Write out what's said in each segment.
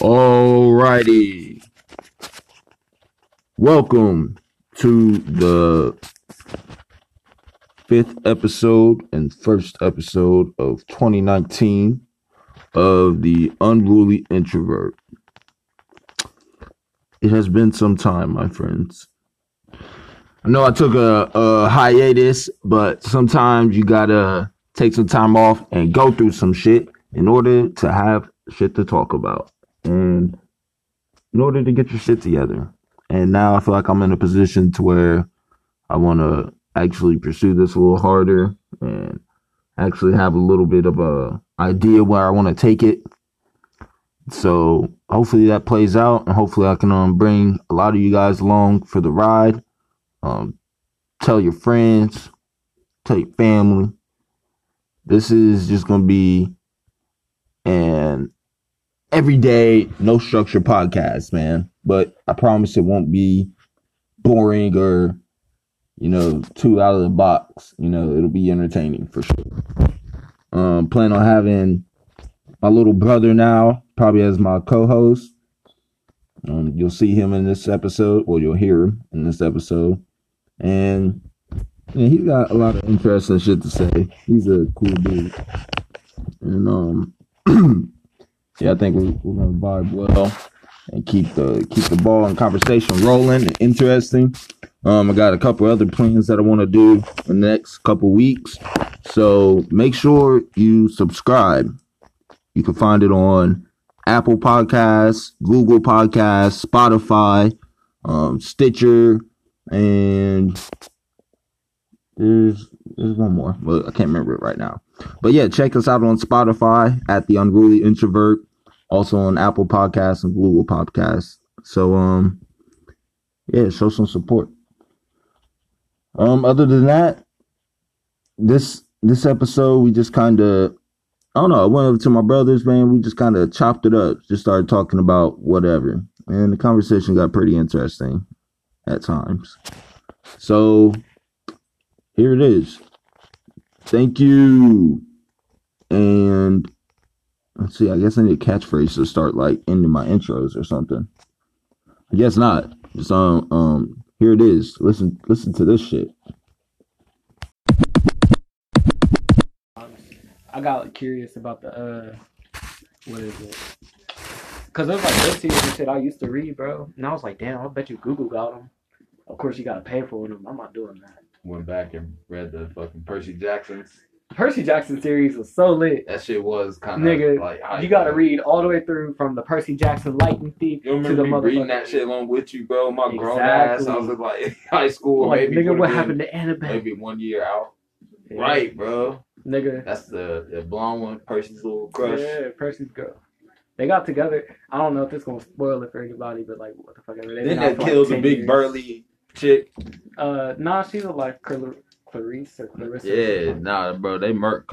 Alrighty. Welcome to the fifth episode and first episode of 2019 of The Unruly Introvert. It has been some time, my friends. I know I took a hiatus, but sometimes you gotta take some time off and go through some shit in order to have shit to talk about and in order to get your shit together. And now I feel like I'm in a position to where I want to actually pursue this a little harder and actually have a little bit of a idea where I want to take it. So hopefully that plays out, and hopefully I can bring a lot of you guys along for the ride. Tell your friends, tell your family. This is just going to be an everyday, no structure podcast, man. But I promise it won't be boring or, too out of the box. It'll be entertaining for sure. Plan on having my little brother now, probably as my co-host. You'll see him in this episode, or you'll hear him in this episode. And he's got a lot of interesting shit to say. He's a cool dude. And I think we're gonna vibe well and keep the ball and conversation rolling and interesting. I got a couple other plans that I want to do in the next couple weeks. So make sure you subscribe. You can find it on Apple Podcasts, Google Podcasts, Spotify, Stitcher, and there's one more, but I can't remember it right now. But yeah, check us out on Spotify at The Unruly Introvert, also on Apple Podcasts and Google Podcasts. So show some support. Other than that, this episode we just kind of, I went over to my brother's, man. We just kind of chopped it up, just started talking about whatever, and the conversation got pretty interesting at times. So here it is. Thank you. And let's see, I guess I need a catchphrase to start ending my intros or something. I guess not. So here it is. Listen to this shit. I got curious about the what is it? Cause it was this season shit I used to read, bro. And I was like, damn, I bet you Google got them. Of course you gotta pay for them. I'm not doing that. Went back and read the fucking Percy Jackson's. Percy Jackson series was so lit. That shit was kind of you gotta read all the way through from the Percy Jackson lightning thief to the motherfucker. You remember me reading that shit along with you, bro? My grown ass. I was in high school, maybe. Nigga, what happened to Annabelle? Maybe 1 year out. Yeah. Right, bro. Nigga, that's the blonde one, Percy's little crush. Yeah, Percy's girl. They got together. I don't know if this gonna spoil it for anybody, but what the fuck ever. Then that kills a big burly chick. She's a Clarissa. Yeah, bro, they murked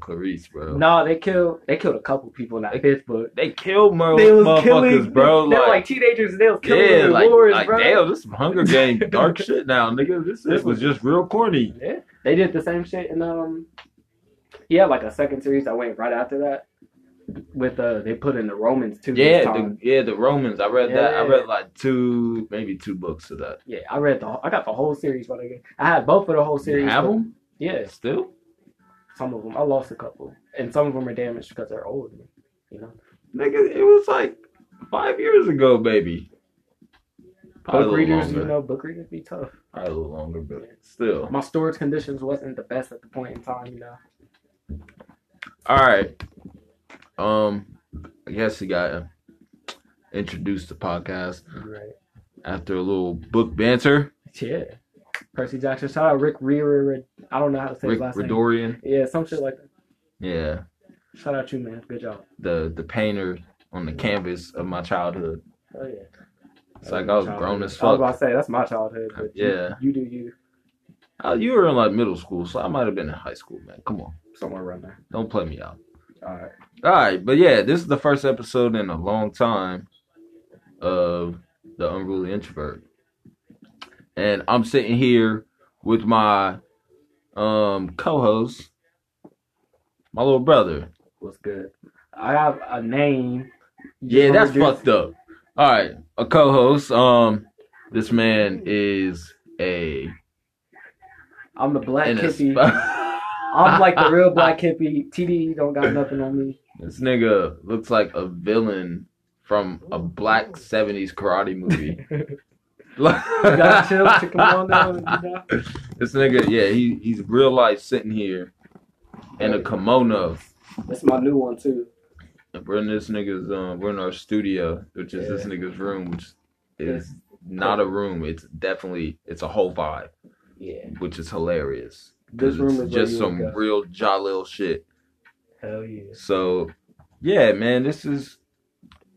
Clarice, bro. They killed a couple people in that fifth book. They killed motherfuckers, bro. They were teenagers and they was killing wars, bro. Damn, this is Hunger Games dark shit now, nigga. This was just real corny. Yeah, they did the same shit in a second series that went right after that. With they put in the Romans too. Yeah, the Romans. I read that. Yeah. I read maybe two books of that. Yeah, I got the whole series. But I had both of the whole series. You have them? Yeah, still. Some of them I lost a couple, and some of them are damaged because they're old. Nigga, it was 5 years ago, baby. Probably book readers, book readers be tough. Probably a little longer, but still. My storage conditions wasn't the best at the point in time, All right. I guess he got introduced to podcast after a little book banter. Yeah, Percy Jackson. Shout out Rick Riordan. I don't know how to say his last name. Rick Riordan. Yeah, some shit like that. Yeah. Shout out you, man. Good job. The painter on the canvas of my childhood. Oh yeah. It's I was grown as fuck. I was about to say that's my childhood. But yeah. You do you. You were in middle school, so I might have been in high school, man. Come on. Somewhere around there. Don't play me out. All right, but yeah, this is the first episode in a long time of The Unruly Introvert, and I'm sitting here with my co-host, my little brother. What's good? I have a name Yeah, that's fucked up. All right, a co-host. This man is a. I'm the black hippie. I'm like the real black hippie. TDE don't got nothing on me. This nigga looks like a villain from a black 70s karate movie. This nigga, yeah, he's real life sitting here in a kimono. That's my new one too. We're in this nigga's we're in our studio, which is this nigga's room, which is not a room. It's a whole vibe. Yeah. Which is hilarious. This room is just some real Jahlil shit. Hell yeah. So yeah, man, this is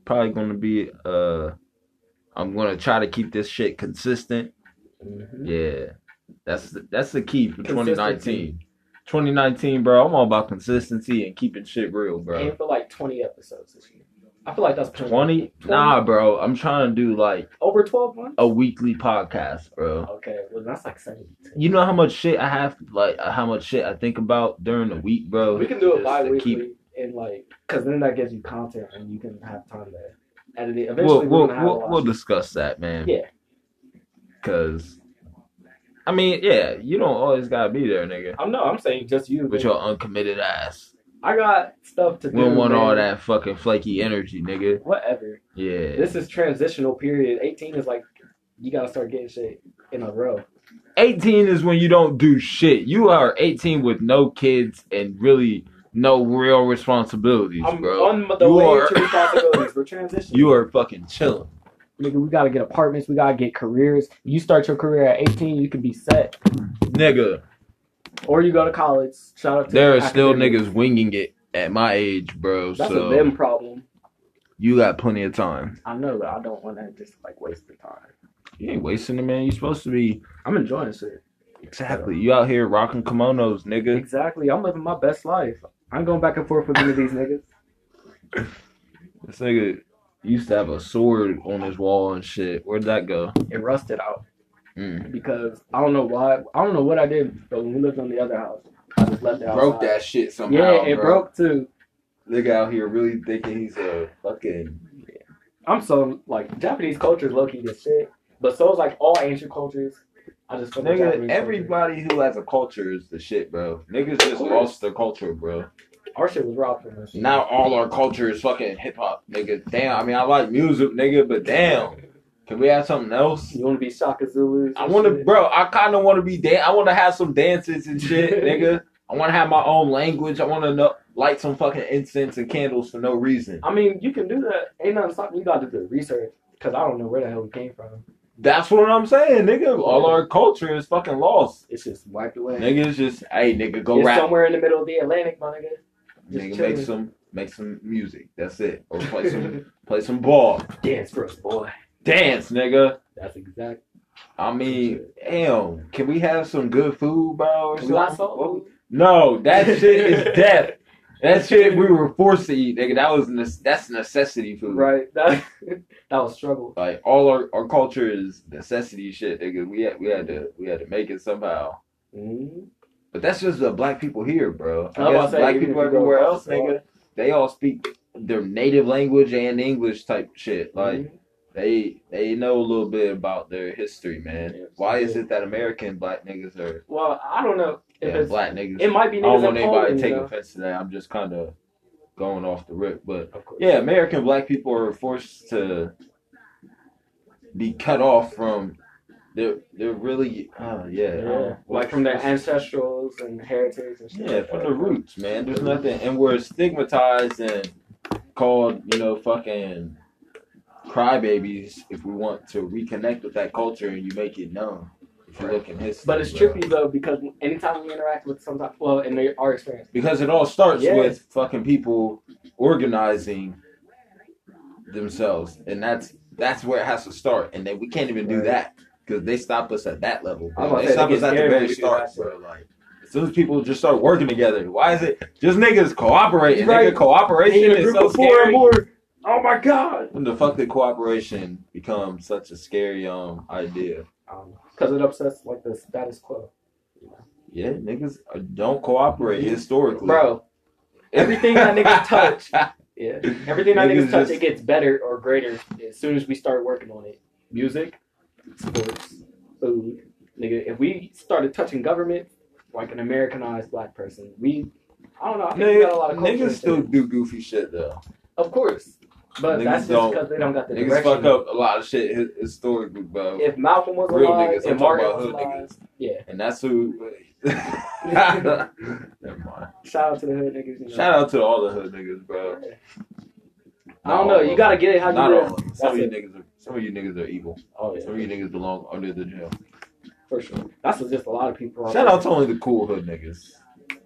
probably gonna be I'm gonna try to keep this shit consistent. Mm-hmm. Yeah. That's the key for 2019. 2019, bro, I'm all about consistency and keeping shit real, bro. And for like 20 episodes this year. I feel like that's 20? Nah, bro. I'm trying to do like... Over 12 months? A weekly podcast, bro. Okay. Well, that's like 70. You know how much shit I have, like, how much shit I think about during the week, bro? We can do it bi-weekly and like... Because then that gives you content and you can have time to edit it. Eventually, we'll discuss that, man. Yeah. Because... I mean, yeah, you don't always gotta be there, nigga. I'm saying just you. With your uncommitted ass. I got stuff to do. We don't want all that fucking flaky energy, nigga. Whatever. Yeah. This is transitional period. 18 is like, you gotta start getting shit in a row. 18 is when you don't do shit. You are 18 with no kids and really no real responsibilities, bro. I'm on the way to responsibilities. We're transitioning. You are fucking chilling. Nigga, we gotta get apartments. We gotta get careers. You start your career at 18, you can be set. Nigga. Or you go to college. Shout out to there are still niggas winging it at my age, bro. That's a them problem. You got plenty of time. I know, but I don't want to just like waste the time. You ain't wasting it, man. You supposed to be. I'm enjoying shit. Exactly. You out here rocking kimonos, nigga. Exactly. I'm living my best life. I'm going back and forth with one of these niggas. This nigga. Used to have a sword on his wall and shit. Where'd that go? It rusted out. Because I don't know why. I don't know what I did, but when we lived on the other house, I just left that. Broke that shit somehow. Yeah, it broke too. Nigga out here really thinking he's a fucking. Yeah. I'm so like Japanese culture's low key this shit, but so is like all ancient cultures. I just nigga, everybody who has a culture is the shit, bro. Niggas just lost their culture, bro. Our shit was robbed from us. Now all our culture is fucking hip hop, nigga. Damn, I mean I like music, nigga, but damn, can we have something else? You want to be Shaka Zulu? I want to, bro. I kind of want to be I want to have some dances and shit, nigga. I want to have my own language. I want to light some fucking incense and candles for no reason. I mean, you can do that. Ain't nothing stopping. We got to do the research because I don't know where the hell we came from. That's what I'm saying, nigga. All our culture is fucking lost. It's just wiped away. Nigga, it's just hey, nigga, go rap somewhere in the middle of the Atlantic, my nigga. Nigga, make some music. That's it. Or play some ball. Dance for us, boy. Dance, nigga. That's exact. I mean, damn. Can we have some good food, bro? Or something? No, that shit is death. That shit we were forced to eat, nigga. That's necessity food. Right. That was struggle. Like all our culture is necessity shit, nigga. We had to make it somehow. Mm-hmm. But that's just the black people here, bro. I guess black people everywhere else, nigga, they all speak their native language and English type shit. Like, they know a little bit about their history, man. Yeah, why is it that American black niggas are... Well, I don't know. If it's black niggas. It might be niggas. I don't want anybody to take offense to that. I'm just kind of going off the rip. But, yeah, American black people are forced to be cut off from... They're really, like from their ancestrals and heritage and shit. Yeah, from the roots, man. There's nothing, and we're stigmatized and called, fucking crybabies if we want to reconnect with that culture and you make it known. If you look in history, but it's trippy though because anytime we interact with sometimes, well, in our experience, because it all starts with fucking people organizing themselves, and that's where it has to start, and then we can't even do that. Because they stop us at that level. They stop us at the very start, bro. Like, as soon as people just start working together, why is it just niggas cooperating? Right. Nigga, cooperation is so scary. More. Oh my god! When the fuck did cooperation become such a scary idea? Because it upsets like the status quo. Yeah, niggas don't cooperate historically, bro. Everything that niggas touch Yeah. Everything I think is tough, it gets better or greater as soon as we start working on it. Music, sports, food. Nigga, if we started touching government, like an Americanized black person, I think we got a lot of culture. Niggas still do goofy shit, though. Of course. But niggas that's just because they don't got the direction. Niggas fuck up a lot of shit historically, bro. If Malcolm was alive, niggas, if Martin was alive, yeah. And that's who... Never mind. Shout out to the hood niggas. You know? Shout out to all the hood niggas, bro. I don't know. You gotta get it how you live. Some of you niggas are evil. Oh, yeah. Some of you niggas belong under the jail. For sure. That's just a lot of people. Shout out to only the cool hood niggas.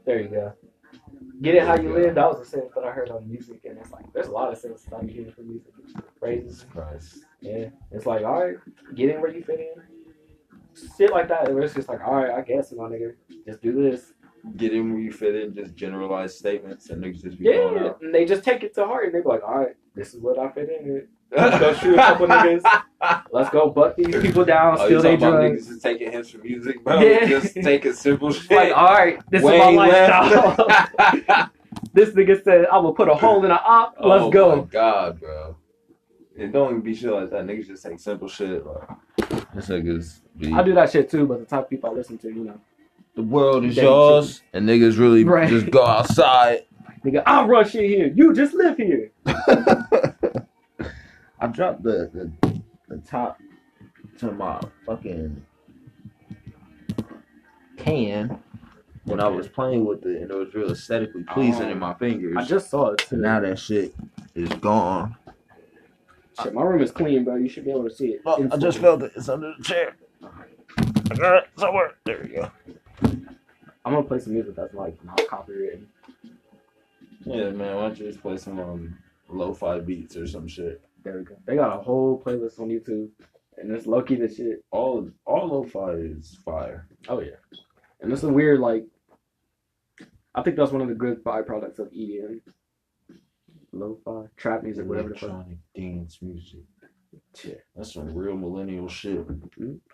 There you go. Get it how you live. That was the sentence that I heard on music, and it's like there's a lot of sentences I'm hearing from music. Praises. Christ. Yeah. It's like, all right, get in where you fit in. Shit like that. Where it's just like, all right, I guess, my nigga, just do this. Get in where you fit in. Just generalized statements, and niggas just be going out. And they just take it to heart, and they be like, all right, this is what I fit in with. Let's go shoot a couple niggas. Let's go buck these people down, steal their drugs. Niggas just taking hints from music, bro. Yeah. Just taking simple shit. Like, all right, this is my lifestyle. This nigga said, I will put a hole in an op. Let's go. Oh, my God, bro. It don't even be shit like that. Niggas just take simple shit. This niggas be... I do that shit, too, but the type of people I listen to, you know. The world is yours, and niggas really just go outside. Nigga, I run shit here. You just live here. I dropped the top to my fucking can when I was playing with it, and it was real aesthetically pleasing in my fingers. I just saw it too. Now that shit is gone. Shit, my room is clean, bro. You should be able to see it. Well, I just felt it. It's under the chair. I got it somewhere. There we go. I'm gonna play some music that's like not copyrighted. Yeah, man. Why don't you just play some lo-fi beats or some shit? There we go. They got a whole playlist on YouTube, and it's low-key the shit. All lo-fi is fire. Oh, yeah. And this is weird, like, I think that's one of the good byproducts of EDM. Lo-fi, trap music, whatever the fuck. Electronic dance music. Yeah. That's some real millennial shit.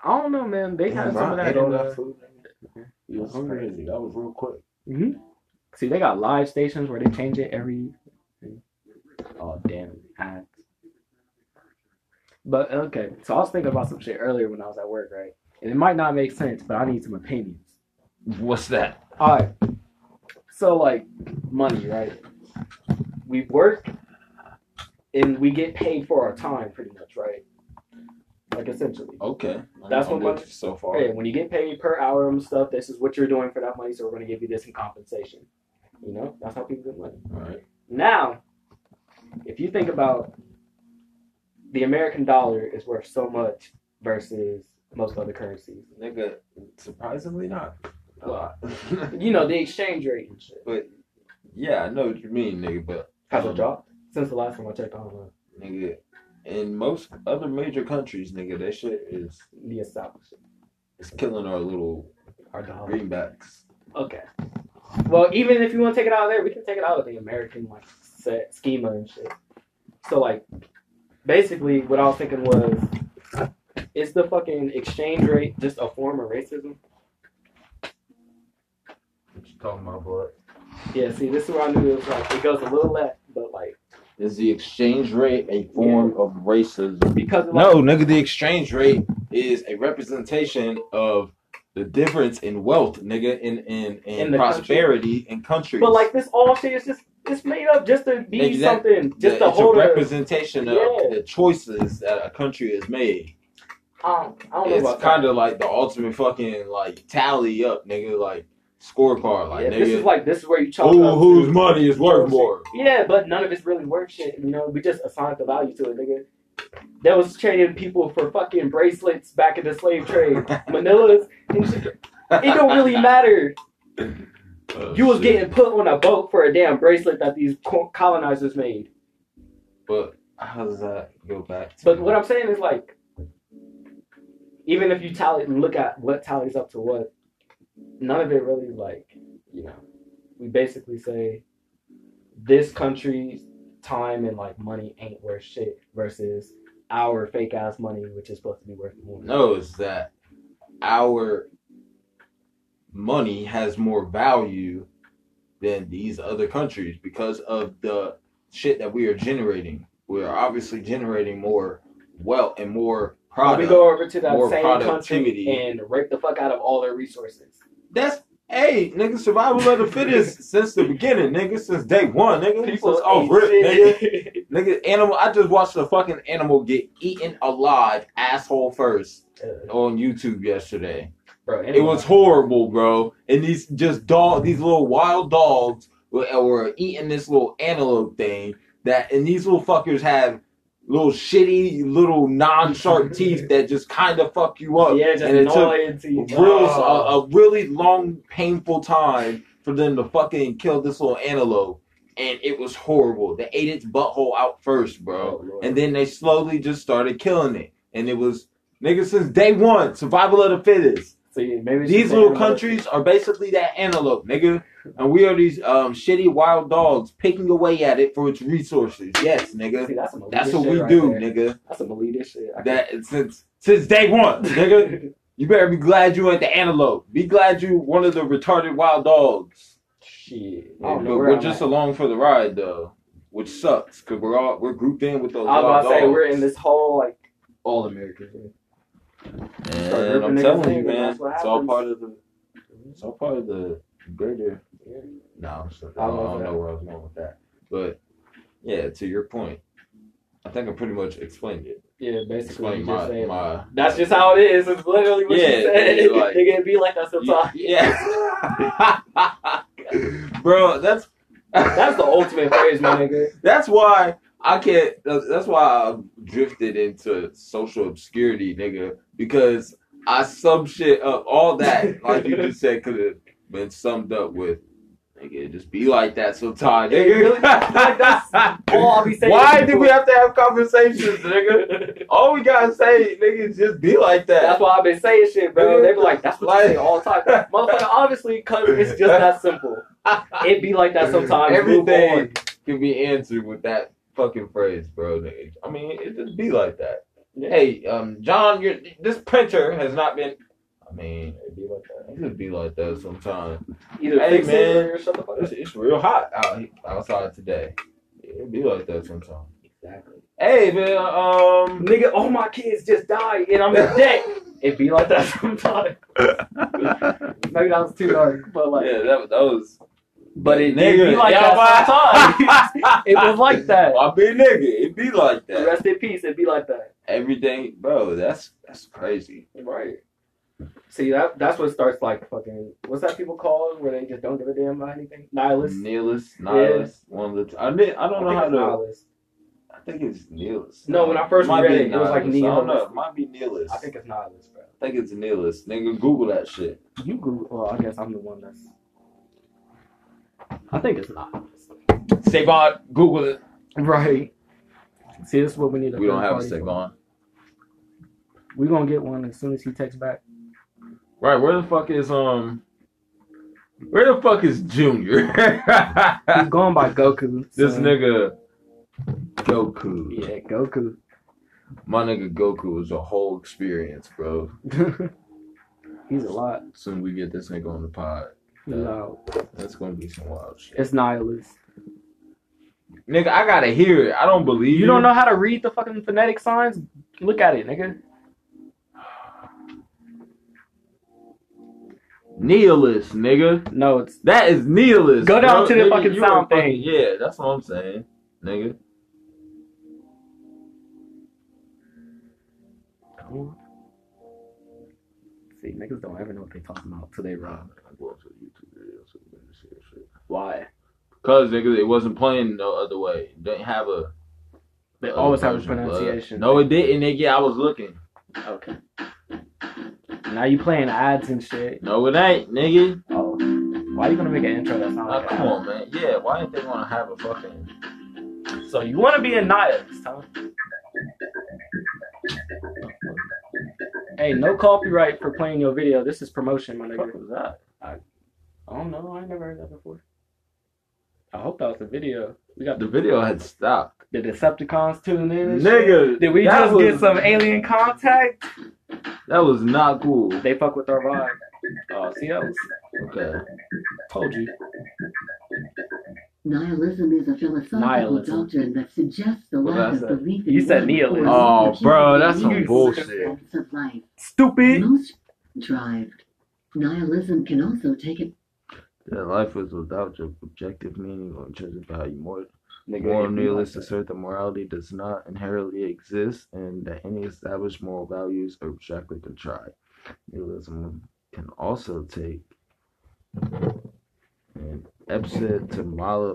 I don't know, man. They have some of that. It was crazy. That was real quick. Mm-hmm. See, they got live stations where they change it every... Oh, damn. But, okay, so I was thinking about some shit earlier when I was at work, right? And it might not make sense, but I need some opinions. What's that? All right. So, like, money, right? We work, and we get paid for our time, pretty much, right? Like, essentially. Okay. That's what money... So far. Okay, when you get paid per hour and stuff, this is what you're doing for that money, so we're going to give you this in compensation. You know? That's how people get money. All right. Now, if you think about... The American dollar is worth so much versus most other currencies. Nigga, surprisingly not. A lot. You know, the exchange rate and shit. But, yeah, I know what you mean, nigga, but... Has it dropped? Since the last time I checked online. Nigga, in most other major countries, nigga, that shit is... The establishment. It's killing our greenbacks. Okay. Well, even if you want to take it out of there, we can take it out of the American, like, set schema and shit. So, like... Basically, what I was thinking was, is the fucking exchange rate just a form of racism? What you talking about, boy? Yeah, see, this is where I knew it was like, it goes a little left, but like... Is the exchange rate a form of racism? Because of the exchange rate is a representation of the difference in wealth, nigga, in prosperity in countries. But like, this all shit is just... It's made up just to be something, just to hold a representation of the choices that a country has made. I don't know about that. It's kind of like the ultimate fucking like tally up, nigga, like scorecard, like nigga. This is where you chalk up whose money is worth more. Yeah, but none of it's really worth shit. You know, we just assigned the value to it, nigga. That was trading people for fucking bracelets back in the slave trade, Manilas. It don't really matter. You was getting put on a boat for a damn bracelet that these colonizers made. But how does that go back to... But what I'm saying is, like, even if you tally and look at what tallies up to what, none of it really, like, you know, we basically say this country's time and, like, money ain't worth shit versus our fake-ass money, which is supposed to be worth more. No, it's that our... money has more value than these other countries because of the shit that we are generating. We are obviously generating more wealth and more product. Let me go over to that same country and rape the fuck out of all their resources. That's, hey, nigga, survival of the fittest since the beginning, nigga, since day one, nigga. People was all ripped, nigga. Nigga, animal, I just watched a fucking animal get eaten alive, asshole first, on YouTube yesterday. Bro, it was horrible, bro. And these just dog, these little wild dogs were eating this little antelope thing. That, and these little fuckers have little shitty little non-sharp teeth that just kind of fuck you up. Yeah, just and it took teeth. A really long, painful time for them to fucking kill this little antelope. And it was horrible. They ate its butthole out first, bro. Oh, and then they slowly just started killing it. And it was, nigga, since day one, survival of the fittest. So yeah, maybe these little countries are basically that antelope, nigga. And we are these shitty wild dogs picking away at it for its resources. Yes, nigga. See, that's what we do, nigga. That's some elitist shit. That since day one, nigga. You better be glad you ain't the antelope. Be glad you one of the retarded wild dogs. Shit. Yeah, but we're just along for the ride, though, which sucks because we're grouped in with those wild dogs. I was about to say we're in this whole like all Americans. And I'm telling you, man, it's all part of the greater. No, I don't know where I was going with that. But yeah, to your point, I think I pretty much explained it. Yeah, basically, that's just how it is. It's literally what you said. Yeah, like, it be like that sometimes. Yeah, bro, that's the ultimate phrase, my nigga. That's why. That's why I drifted into social obscurity, nigga, because I sum shit up all that, like you just said, could have been summed up with, nigga, just be like that sometimes, nigga. Like, that's all I'll be saying. Why do we have to have conversations, nigga? All we gotta say, nigga, is just be like that. That's why I've been saying shit, bro. They be like, that's what you say all the time. Motherfucker, obviously, because it's just that simple. It be like that sometimes. Everything can be answered with that fucking phrase, bro. Nigga. I mean, it just be like that. Yeah. Hey, John, this printer has not been. I mean, it be like that. It just be like that sometimes. Either hey, man, it's real hot outside today. It be like that sometimes. Exactly. Hey, man, nigga, all my kids just died and I'm in debt. It be like that sometimes. Maybe that was too dark, but like, yeah, that was. But it nigga, be like that sometimes. It was like that. I be nigga. It be like that. Rest in peace. It be like that. Everything, bro. That's crazy. Right. See, that's what starts like fucking. What's that people call it, where they just don't give a damn about anything? Nihilist. Yeah. One of the. I don't know how to. Nihilist. I think it's nihilist. No, when I first read it, it was like nihilist. I don't know. It might be nihilist. I think it's nihilist, bro. I think it's nihilist. Nigga, Google that shit. You Google. Well, I guess I'm the one that's. I think it's not. Savon, Google it. Right. See, this is what we need. We don't have a Savon. We're going to get one as soon as he texts back. Right, where the fuck is Junior? He's going by Goku. So. This nigga, Goku. Yeah, Goku. My nigga Goku was a whole experience, bro. He's a lot. Soon we get this nigga on the pod. No. That's gonna be some wild shit. It's nihilist. Nigga, I gotta hear it. I don't believe you. You don't know how to read the fucking phonetic signs? Look at it, nigga. Nihilist, nigga. No, that is nihilist. Go down to the fucking sound thing. Yeah, that's what I'm saying, nigga. Cool. See, niggas don't ever know what they talking about till they run. Why? Because niggas, it wasn't playing no other way. Didn't have a. They always have a pronunciation. No, it didn't, nigga. I was looking. Okay. Now you playing ads and shit. No, it ain't, nigga. Oh, why are you gonna make an intro that's not? Come on, man. Yeah, why ain't they gonna have a fucking? So you wanna be a nihilist, huh? Hey, no copyright for playing your video. This is promotion, my nigga. What was that? I don't know. I never heard that before. I hope that was the video. We got the video had stopped. The Decepticons tuned in and nigga, shit. Did we just get some alien contact? That was not cool. They fuck with our vibe. Oh, see, that was... Okay. Told you. Nihilism is a philosophical doctrine that suggests the lack of belief in nihilism. Oh, bro, that's some bullshit. Stupid. Most drive. Nihilism can also take it. Yeah, life is without your objective meaning or intrinsic value. Moral nihilists assert that morality does not inherently exist and that any established moral values are abstractly contrived. Nihilism can also take an epistemological,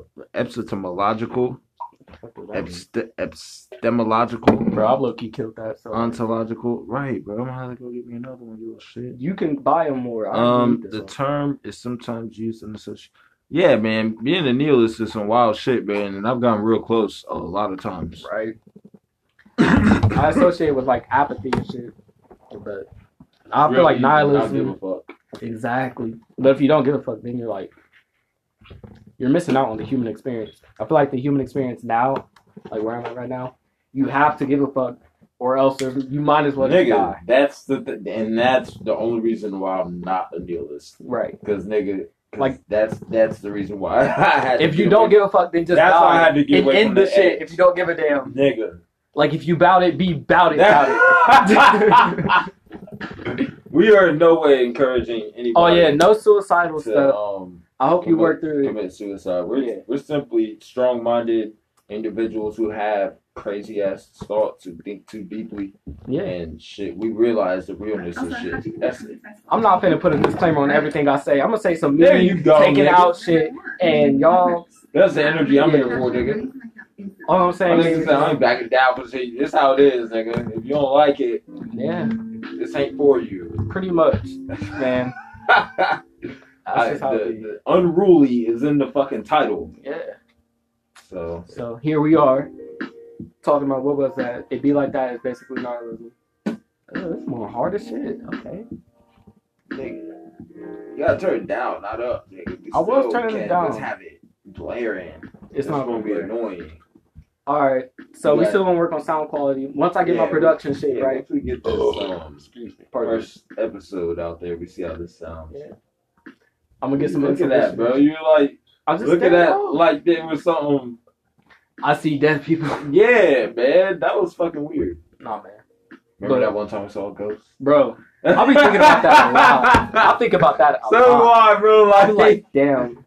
bro, I low-key killed that. So ontological, right, bro? I'm gonna go get me another one. You shit. You can buy them more. The term is sometimes used in association. Yeah, man, being a nihilist is some wild shit, man, and I've gotten real close a lot of times. Right. I associate with like apathy and shit, but I feel like nihilism. Give a fuck. Exactly, but if you don't give a fuck, then you're like. You're missing out on the human experience. I feel like the human experience now, like where I'm at right now, you have to give a fuck, or else you might as well die. That's the only reason why I'm not a nihilist. Right. Because that's the reason why. If you don't give a fuck, then just die. I had to get away from the shit. If you don't give a damn, nigga. Like if you bout it, be bout it. Bout it. We are in no way encouraging anybody. Oh yeah, no suicidal stuff. I hope you work through it. Commit suicide. We're simply strong-minded individuals who have crazy-ass thoughts, who think too deeply. Yeah. And shit, we realize the realness of shit. That's it. I'm not finna put a disclaimer on everything I say. I'm gonna say some taking out shit, and y'all. That's the energy I'm here for, nigga. All I'm saying is, I'm backing down, but this how it is, nigga. If you don't like it, yeah, this ain't for you. Pretty much, man. The unruly is in the fucking title. Yeah. So here we are talking about what was that? It be like that is basically nihilism. Oh, that's more hard as shit. Okay. Nigga, you gotta turn it down, not up, nigga. I was turning it down. Let's have it blaring. It's not gonna be annoying. All right, so we still gonna work on sound quality. Once I get my production shit right, once we get this first episode out there, we see how this sounds. Yeah. I'm gonna get some look at that, bro. You're like, I'm just look at that out. Like there was something. I see dead people. Yeah, man, that was fucking weird. Nah, man. Remember that one time I saw a ghost, bro? I'll be thinking about that a lot. I think about that. So why, bro? Like, I'm like, damn.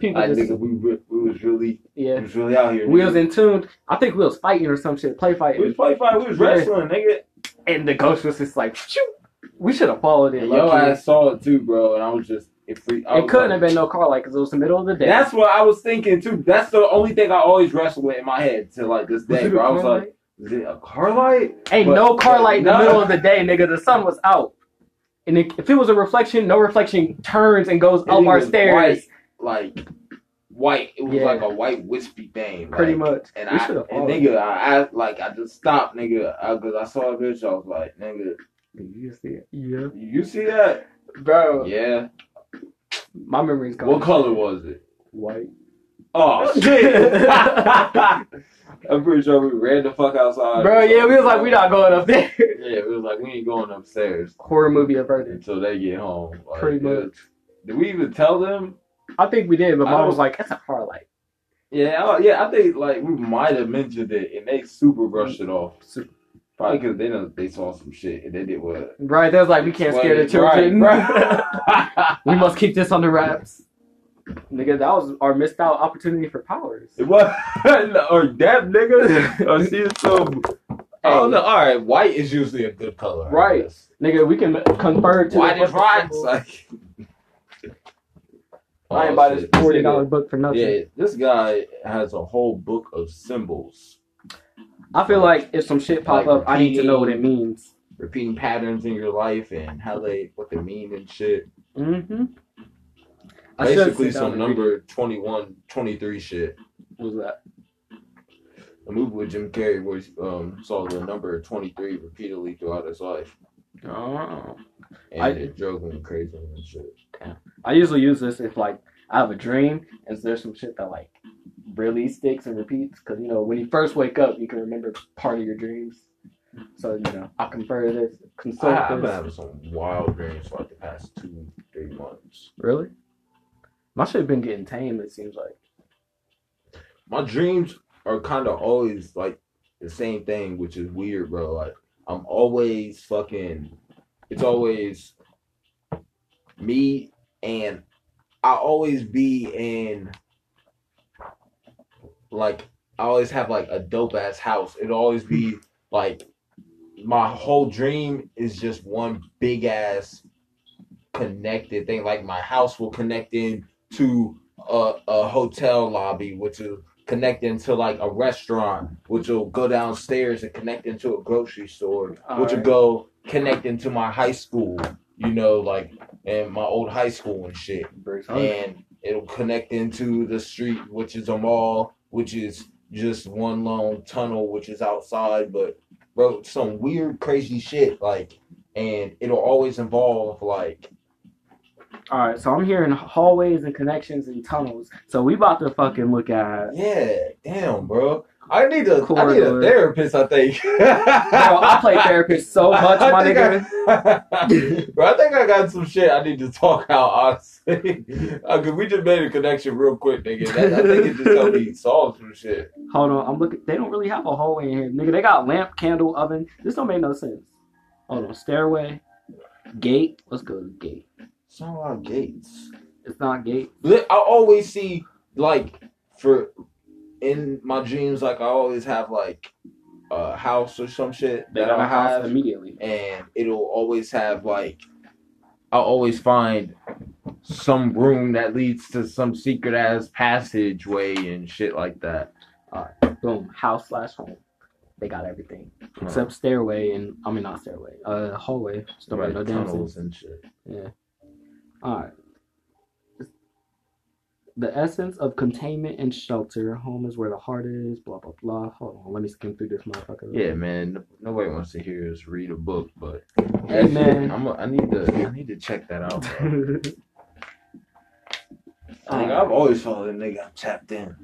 We was really out here. Nigga. We was in tune. I think we was fighting or some shit, play fighting. We was play fighting. We was wrestling, nigga. And the ghost was just like, shoot. We should have followed it. Yo, I saw it too, bro, and I was just... It couldn't have been no car light because it was the middle of the day. That's what I was thinking, too. That's the only thing I always wrestle with in my head to, like, this day, bro. I was like, is it a car light? Ain't no car light in the middle of the day, nigga. The sun was out. And if it was a reflection, no reflection turns and goes up our stairs. White. It was like a white wispy thing. Like, pretty much. And I just stopped, nigga, because I saw a bitch. I was like, nigga... Did you see it? Yeah. You see that? Bro. Yeah. My memory's gone. What color was it? White. Oh, shit. I'm pretty sure we ran the fuck outside. Bro, yeah, we was like, we not going up there. Yeah, we was like, we ain't going upstairs. Horror movie averted. Until they get home. Like, pretty much. Did we even tell them? I think we did, but Mom was like, that's a car light. Yeah, I think, like, we might have mentioned it, and they super brushed it off. Probably because they saw some shit and they did what? Right, they was like, we can't scare the children. Right. We must keep this under wraps. Nigga, that was our missed out opportunity for powers. It was. Or that nigga. Or see some... Oh, no, alright, white is usually a good color. Right. Nigga, we can confer to... White is right. Like... I ain't buy this $40 book for nothing. Yeah, this guy has a whole book of symbols. I feel like if some shit pop up, I need to know what it means. Repeating patterns in your life and what they mean and shit. Mm-hmm. Basically some number 21, 23 shit. What was that? A movie with Jim Carrey where he saw the number 23 repeatedly throughout his life. Oh. And it drove him crazy and shit. Damn. I usually use this if, like, I have a dream and there's some shit that, like, really sticks and repeats because you know when you first wake up you can remember part of your dreams, so you know I confer this. I've been having some wild dreams for like the past 2-3 months. Really, my shit been getting tame. It seems like my dreams are kind of always like the same thing, which is weird, bro. Like I'm always fucking. It's always me, and I always be in. Like I always have like a dope ass house. It'll always be like my whole dream is just one big ass connected thing. Like my house will connect in to a hotel lobby, which will connect into like a restaurant, which will go downstairs and connect into a grocery store, which will go connect into my high school, you know, like and my old high school and shit. And it'll connect into the street, which is a mall, which is just one long tunnel, which is outside. But bro, some weird, crazy shit, like, and it'll always involve like. All right, so I'm hearing hallways and connections and tunnels. So we about to fucking look at. Yeah, damn, bro. I need a therapist, I think. Bro, I play therapist so much, my nigga. Bro, I think I got some shit I need to talk out, honestly. We just made a connection real quick, nigga. I think it just helped me solve some shit. Hold on, I'm looking. They don't really have a hallway in here, nigga. They got lamp, candle, oven. This don't make no sense. Hold on, stairway, gate. Let's go to gate. It's not a lot of gates. It's not gates. I always see, like, for... In my dreams, like, I always have, like, a house or some shit. They got a house immediately. And it'll always have, like, I'll always find some room that leads to some secret-ass passageway and shit like that. All right. Boom. House/home. They got everything. Huh. Except stairway and, I mean, not stairway. Hallway. Story, no tunnels and shit. Yeah. All right. The essence of containment and shelter. Home is where the heart is, blah, blah, blah. Hold on, let me skim through this motherfucker. Yeah, man. Nobody wants to hear us read a book, but... Hey, man. I need to check that out, bro. I've always felt that nigga I'm tapped in.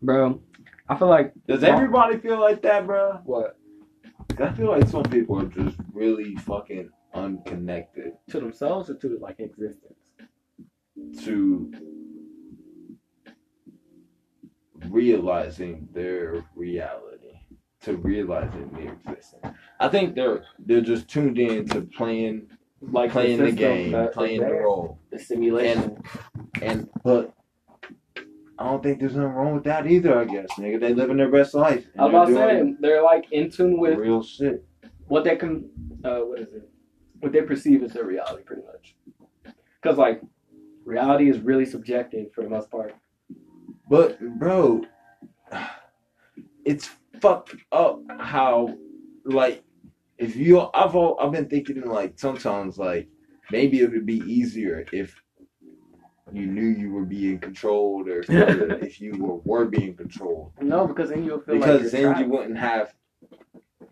Bro, I feel like... Does everybody feel like that, bro? What? I feel like some people are just really fucking unconnected. To themselves or to, like, existence? To realizing their reality, to realizing their existence. I think they're just tuned in to playing the game, playing the role, the simulation, and but I don't think there's nothing wrong with that either. I guess, nigga, they living their best life. I'm about saying they're like in tune with real shit. What they can, what they perceive as their reality, pretty much. Because like. Reality is really subjective for the most part. But, bro, it's fucked up how, like, if you, I've been thinking, like, sometimes, like, maybe it would be easier if you knew you were being controlled or if you were being controlled. No, because then you'll feel like you're trapped. You wouldn't have,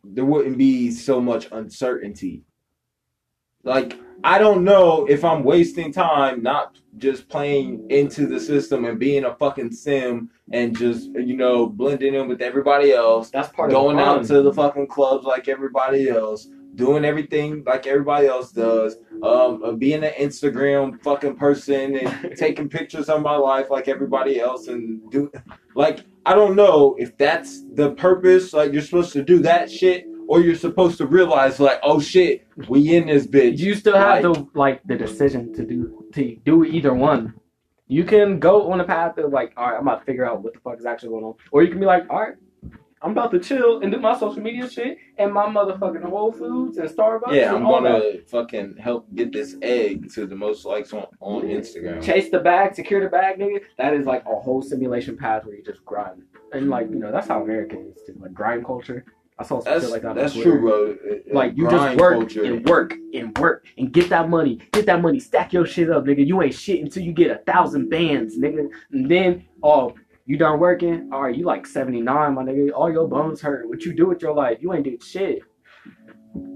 there wouldn't be so much uncertainty. Like, I don't know if I'm wasting time not just playing into the system and being a fucking sim and just, you know, blending in with everybody else. That's part of the fun. Going out to the fucking clubs like everybody else. Doing everything like everybody else does. Being an Instagram fucking person and taking pictures of my life like everybody else. And do like, I don't know if that's the purpose. Like, you're supposed to do that shit. Or you're supposed to realize, like, oh shit, we in this bitch. You still have the decision to do either one. You can go on a path of like, all right, I'm about to figure out what the fuck is actually going on, or you can be like, all right, I'm about to chill and do my social media shit and my motherfucking Whole Foods and Starbucks. Yeah, and I'm gonna fucking help get this egg to the most likes on Instagram. Chase the bag, secure the bag, nigga. That is like a whole simulation path where you just grind, and like you know that's how America is too, like grind culture. I saw some shit like that. That's true, bro. Like, you just work culture. And work and work and get that money. Get that money. Stack your shit up, nigga. You ain't shit until you get 1,000 bands, nigga. And then, oh, you done working? All right, you like 79, my nigga. All your bones hurt. What you do with your life? You ain't did shit.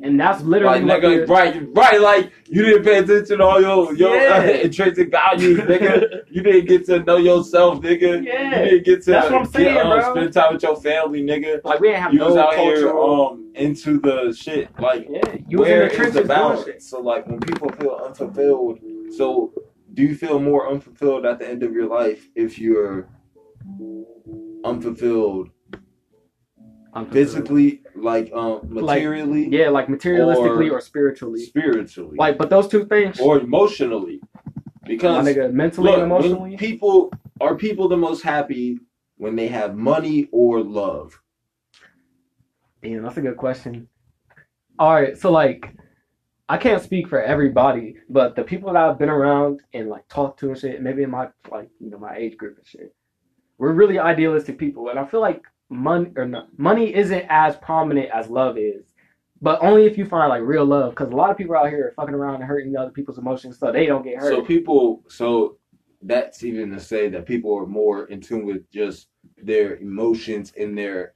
And that's literally like, nigga, right, like, you didn't pay attention to all your intrinsic values, nigga. You didn't get to know yourself, nigga. Yeah. You didn't get to that's what I'm saying, bro. Spend time with your family, nigga. Like, we didn't have you no was out culture. Here, into the shit. Like, yeah. You where was in the is the balance? So, like, when people feel unfulfilled, so do you feel more unfulfilled at the end of your life if you're unfulfilled. Physically, like materially, like, yeah, like materialistically or spiritually, like, but those two things, or emotionally, because my nigga, mentally and emotionally, people are the most happy when they have money or love. Damn, that's a good question. All right, so like, I can't speak for everybody, but the people that I've been around and like talked to and shit, maybe in my my age group and shit, we're really idealistic people, and I feel like money isn't as prominent as love is, but only if you find like real love, because a lot of people out here are fucking around and hurting other people's emotions so they don't get hurt. So that's even to say that people are more in tune with just their emotions and their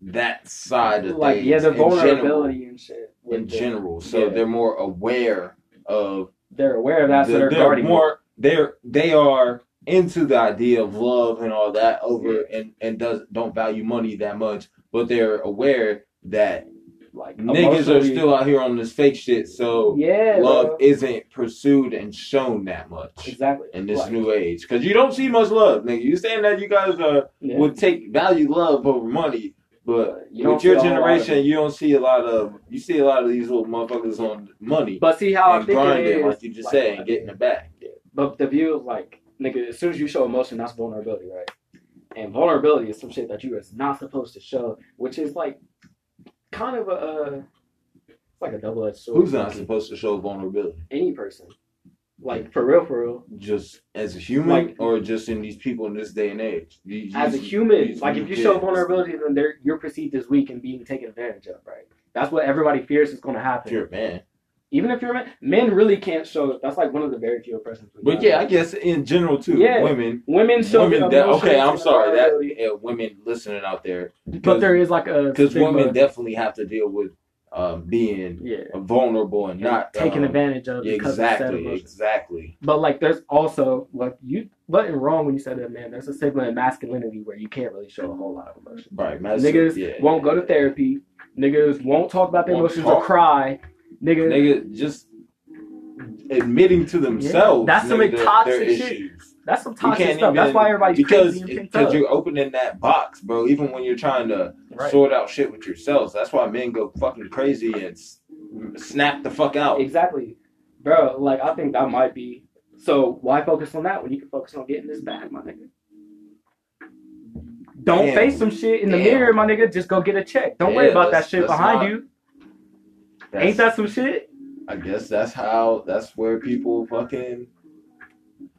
that side of like things, yeah, the vulnerability and shit in general. So yeah, they're more aware of that, so they're guarding more. They are into the idea of love and all that and don't value money that much, but they're aware that like niggas are still out here on this fake shit, so yeah, love isn't pursued and shown that much. Exactly. In this new age, because you don't see much love, nigga. You're saying that you guys would value love over money, but you with your generation, you see a lot of these little motherfuckers on money. But see how I think grinding, like you just said, and getting it back. Yeah. But the view of like, nigga, as soon as you show emotion, that's vulnerability, right? And vulnerability is some shit that you are not supposed to show, which is like kind of it's like a double-edged sword. Who's not supposed to show vulnerability? Any person. Like, for real. Just as a human, like, or just in these people in this day and age? As a human, like, if you show vulnerability, then you're perceived as weak and being taken advantage of, right? That's what everybody fears is going to happen. You're a man. Even if you're a man, men really can't show. That's like one of the very few oppressions. But yeah, I guess in general too. Yeah, women show. Women listening out there. But there is like a stigma. Women definitely have to deal with being vulnerable and not taken advantage of. Exactly. But like, there's also like you wasn't wrong when you said that, man. There's a stigma in masculinity where you can't really show a whole lot of emotion. Right, niggas won't go to therapy. Niggas won't talk about their emotions or cry. Nigga, just admitting to themselves. That's some toxic shit. That's some toxic stuff. That's why everybody's crazy and picked up. Because you're opening that box, bro. Even when you're trying to sort out shit with yourselves. That's why men go fucking crazy and snap the fuck out. Exactly. Bro, like, I think that might be... So, why focus on that when you can focus on getting this bag, my nigga? Don't face some shit in the mirror, my nigga. Just go get a check. Don't worry about that shit behind you. Ain't that some shit? I guess that's where people fucking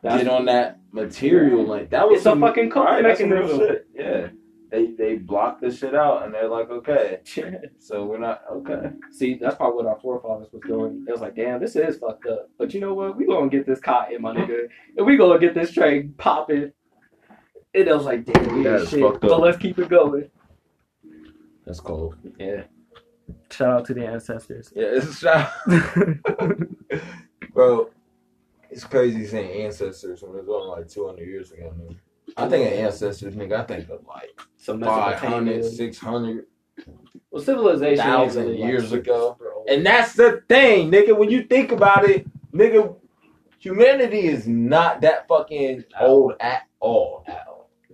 get on that material. Like, that was some fucking coping mechanism. Shit. Yeah. They block the shit out and they're like, okay. So we're not, okay. See, that's probably what our forefathers was doing. They was like, damn, this is fucked up. But you know what? We gonna get this cotton, my nigga. And we gonna get this train popping. And I was like, damn, we ain't shit. But let's keep it going. That's cold. Yeah. Shout out to the ancestors. Yeah, it's a shout out. Bro, it's crazy saying ancestors when it's only like 200 years ago. Man. I think of ancestors, nigga. I think of like 500, 600. Well, civilization 1,000 years ago. Bro. And that's the thing, nigga. When you think about it, nigga, humanity is not that fucking old at all.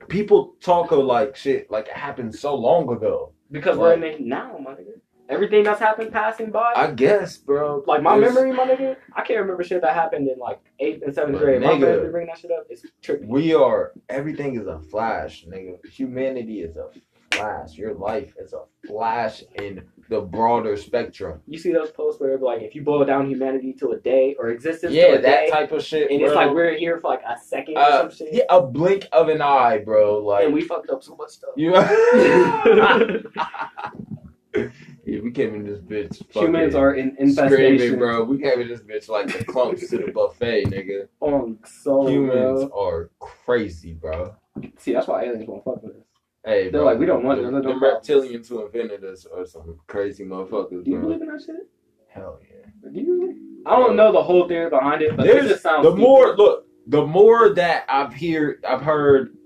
People talk of like shit like it happened so long ago. Because we're in it now, my nigga. Everything that's happened passing by. I guess, bro. Like, my memory, my nigga, I can't remember shit that happened in, like, 8th and 7th grade. My nigga, bring that shit up, it's trippy. Everything is a flash, nigga. Humanity is a flash. Your life is a flash in the broader spectrum. You see those posts where, like, if you boil down humanity to a day or existence to a day. Yeah, that type of shit, and bro. It's like, we're here for, like, a second or some shit. Yeah, a blink of an eye, bro. Like, and we fucked up so much stuff. Yeah, we came in this bitch. Humans are in infestation, screaming, bro. We came in this bitch like the clumps to the buffet, nigga. Humans are crazy, bro. See, that's why aliens won't fuck with us. Hey, they're like, we don't want them. The reptilians who invented us are some crazy motherfuckers. Do you believe in that shit? Hell yeah. Do you really? I don't know the whole theory behind it, but it just sounds. The more that I've heard.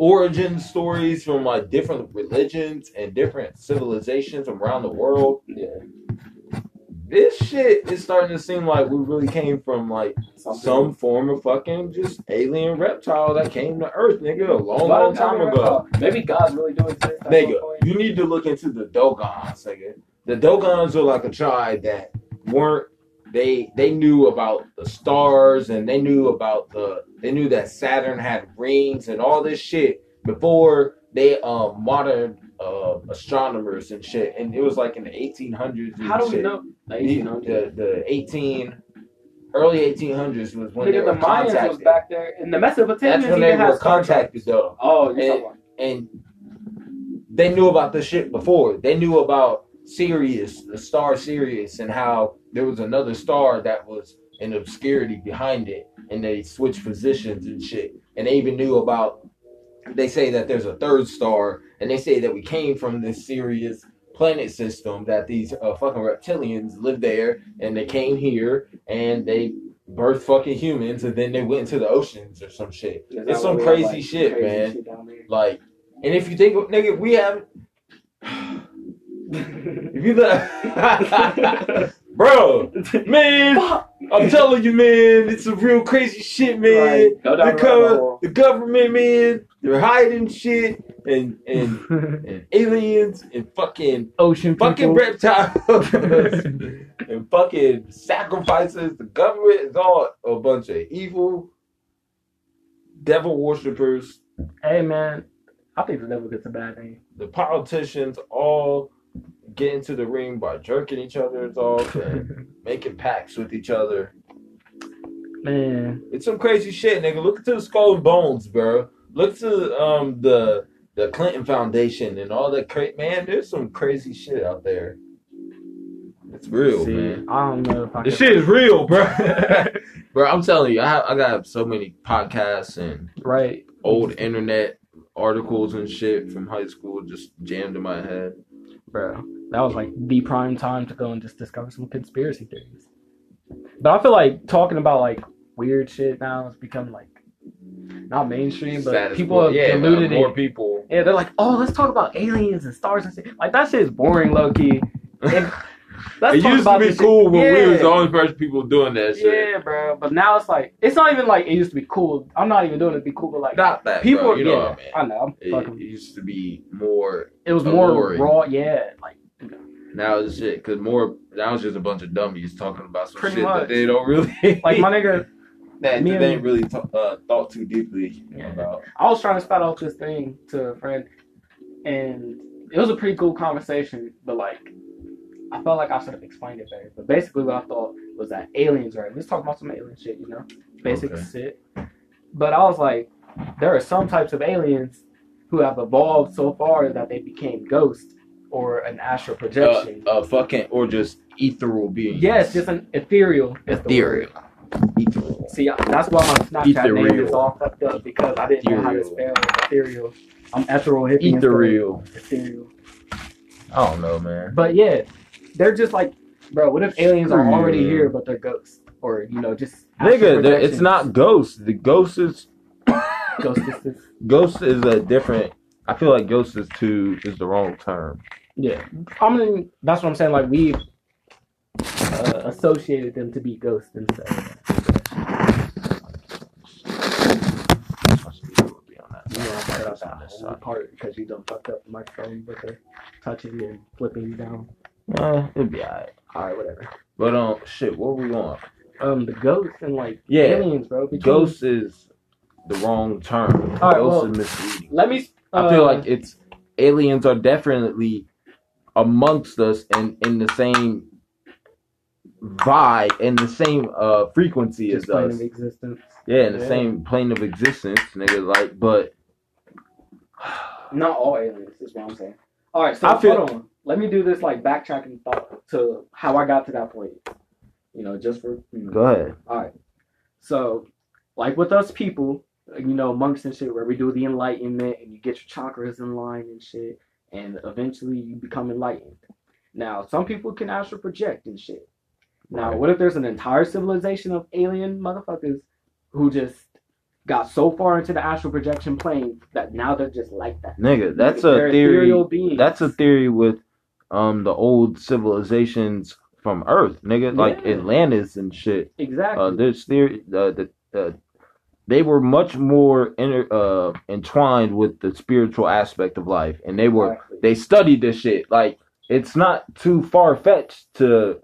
Origin stories from like different religions and different civilizations from around the world. Yeah, this shit is starting to seem like we really came from like some form of fucking just alien reptile that came to Earth, nigga, a long time ago. Maybe God really do exist. Nigga, you need to look into the Dogons, nigga. The Dogons are like a tribe that weren't. They knew about the stars and they knew that Saturn had rings and all this shit before they modern astronomers and shit, and it was like in the 1800s. How do we know? The early 1800s was when they were the Mayans contacted. Was back there, and the Mesopotamians. That's when they were contacted, though. Oh, and they knew about the shit before. They knew about Sirius, the star Sirius, and how there was another star that was in obscurity behind it, and they switched positions and shit. And they even knew about. They say that there's a third star, and they say that we came from this Sirius planet system, that these fucking reptilians lived there, and they came here, and they birthed fucking humans, and then they went into the oceans or some shit. It's some crazy shit, man. Shit down there. Like, and if you think, nigga, if we have... if you look... Bro, man, I'm telling you, man, it's some real crazy shit, man. Right. The government, man, they're hiding shit and aliens and fucking ocean, fucking reptiles, and fucking sacrifices. The government is all a bunch of evil devil worshippers. Hey, man, I think the devil gets a bad name. The politicians all get into the ring by jerking each other's off and making pacts with each other. Man, it's some crazy shit, nigga. Look into the Skull and Bones, bro. Look to the Clinton Foundation and all that. Man, there's some crazy shit out there. It's real, man. I don't know if I this shit is real, bro. Bro, I'm telling you, I got so many podcasts and old internet articles and shit from high school just jammed in my head. Bro, that was like the prime time to go and just discover some conspiracy theories. But I feel like talking about like weird shit now has become like not mainstream, but status people have diluted it. More people. Yeah, they're like, oh, let's talk about aliens and stars and shit. Like that shit is boring, low key. It used to be cool shit. When we was the only first people doing that shit. Yeah, bro. But now it's like it's not even like it used to be cool. I'm not even doing it to be cool, but like not that people. Bro. You know what I mean? I know. It used to be more. It was alluring. More raw. Yeah, like you know. Now it's shit because more. Now it's just a bunch of dummies talking about some shit that they don't really like. My nigga, that they ain't really thought too deeply about. I was trying to spout out this thing to a friend, and it was a pretty cool conversation, but like. I felt like I should have explained it better, but basically what I thought was that aliens, right? Let's talk about some alien shit, you know, basic shit. But I was like, there are some types of aliens who have evolved so far that they became ghosts or an astral projection, or just ethereal beings. Yes, just an ethereal. See, that's why my Snapchat name is all fucked up because I didn't know how to spell ethereal. I'm ethereal hippie. Ethereal. I don't know, man. But yeah. They're just like, bro, what if aliens are already here, but they're ghosts? Or, you know, just... Nigga, it's not ghosts. The ghost is... Ghost is a different... I feel like ghost is the wrong term. Yeah. I mean, that's what I'm saying. Like, we've associated them to be ghosts and stuff. Part because you done fucked up the microphone with her touching and flipping you down. It'd be alright. Alright, whatever. But shit, what were we on? The ghosts and like aliens, bro. Ghosts is the wrong term. All right, ghosts is misleading. Let me. I feel like it's aliens are definitely amongst us and in the same vibe and the same frequency as plane us. Of existence. Yeah, in the same plane of existence, nigga. Like, but. Not all aliens is what I'm saying. All right, so hold on. Let me do this like backtracking thought to how I got to that point. You know, just for go ahead. All right, so like with us people, you know, monks and shit, where we do the enlightenment and you get your chakras in line and shit, and eventually you become enlightened. Now, some people can astral project and shit. Now, what if there's an entire civilization of alien motherfuckers who just got so far into the astral projection plane that now they're just like that. Nigga, that's a theory. That's a theory with the old civilizations from Earth, nigga. Yeah. Like Atlantis and shit. Exactly. There's theory. They were much more entwined with the spiritual aspect of life, and they were they studied this shit. Like it's not too far fetched to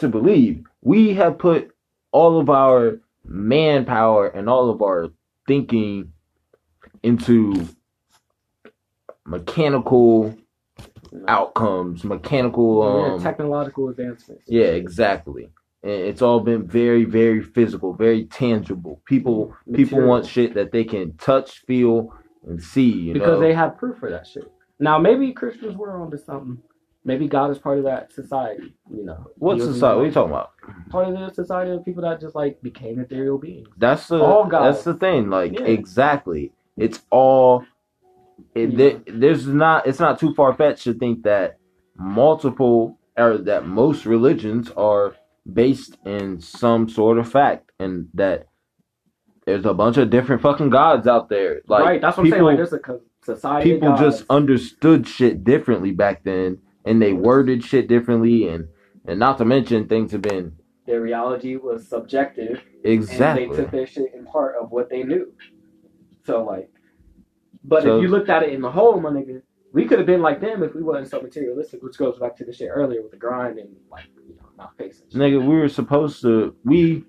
believe. We have put all of our manpower and all of our thinking into mechanical outcomes, mechanical technological advancements. Yeah, exactly. And it's all been very, very physical, very tangible. People want shit that they can touch, feel, and see. Because they have proof for that shit. Now, maybe Christians were onto something. Maybe God is part of that society. You know what society? What are you talking about? Part of the society of people that just like became ethereal beings. That's the thing. Like exactly, it's all. There's not. It's not too far fetched to think that most religions are based in some sort of fact, and that there's a bunch of different fucking gods out there. Like, right, that's what I'm saying. Like, there's a society. People just understood shit differently back then, and they worded shit differently, and not to mention things have been. Their reality was subjective. Exactly. And they took their shit in part of what they knew. So like, if you looked at it in the whole, my nigga, we could have been like them if we wasn't so materialistic, which goes back to the shit earlier with the grind and like. Not facing shit. Nigga, we were supposed to. If we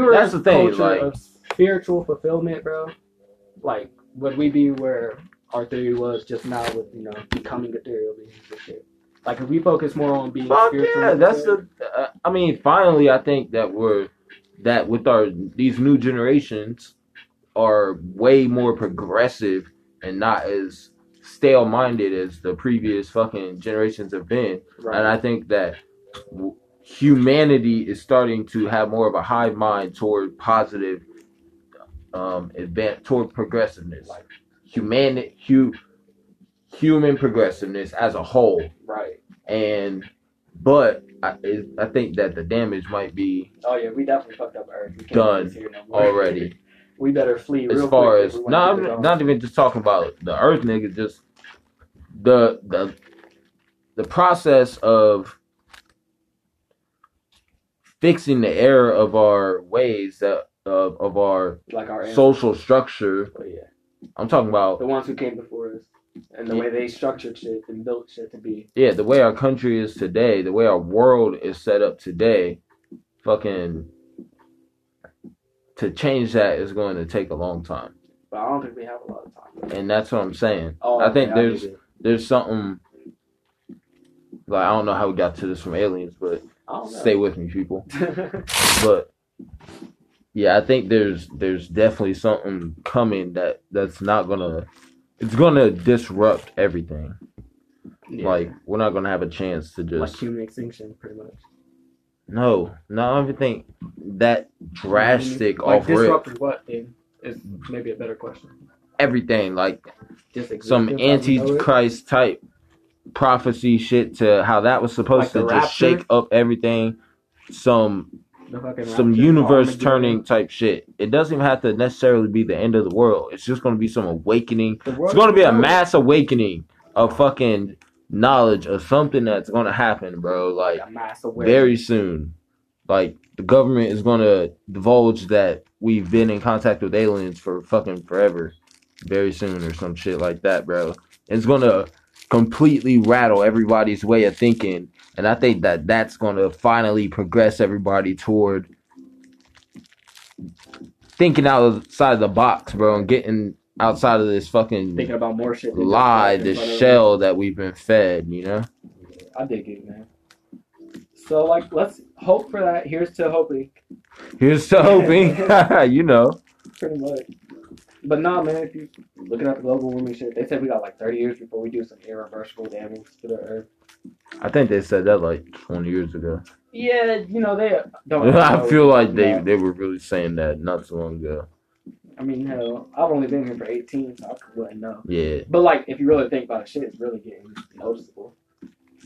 were that's in the culture like, of spiritual fulfillment, bro, like would we be where our theory was just now with becoming ethereal beings and shit? Like if we focus more on being spiritual. Yeah, that's the. I mean, finally, I think that with these new generations are way more progressive and not as stale minded as the previous fucking generations have been, right. And I think that. Humanity is starting to have more of a hive mind toward positive, toward progressiveness, like human progressiveness as a whole. Right. But I think that the damage might be. Oh yeah, we definitely fucked up Earth. We can't done here no more. Already. We better flee. Real as far quick as I'm not even just talking about the Earth, nigga. Just the process of. Fixing the error of our ways of our like our social structure. Oh, yeah. I'm talking about the ones who came before us and the way they structured shit and built shit to be. Yeah, the way our country is today, the way our world is set up today, fucking to change that is going to take a long time. But I don't think we have a lot of time. And that's what I'm saying. Oh, I think there's something like I don't know how we got to this from aliens, but. Stay with me, people. But yeah, I think there's definitely something coming that's not gonna. It's gonna disrupt everything. Yeah. Like we're not gonna have a chance to just like human extinction, pretty much. No, I don't even think that drastic. Like off disrupt rip. What? Dude, is maybe a better question. Everything like just some anti-Christ type. Prophecy shit to how that was supposed to just shake up everything, some universe turning type shit. It doesn't even have to necessarily be the end of the world. It's just going to be some awakening. It's going to be a mass awakening of fucking knowledge of something that's going to happen, bro. Like very soon, like the government is going to divulge that we've been in contact with aliens for fucking forever, very soon or some shit like that, bro. It's going to completely rattle everybody's way of thinking, and I think that that's going to finally progress everybody toward thinking outside the box, bro, and getting outside of this fucking thinking about more shit lie, this shell that we've been fed, you know? Yeah, I dig it, man. So, like, let's hope for that. Here's to hoping. Here's to hoping. You know. Pretty much. But nah, man, if you looking at the global warming shit, they said we got like 30 years before we do some irreversible damage to the Earth. I think they said that like 20 years ago. Yeah, they don't. I feel like they were really saying that not so long ago. I mean, hell, I've only been here for 18, so I wouldn't know. Yeah. But like, if you really think about it, shit, it's really getting noticeable.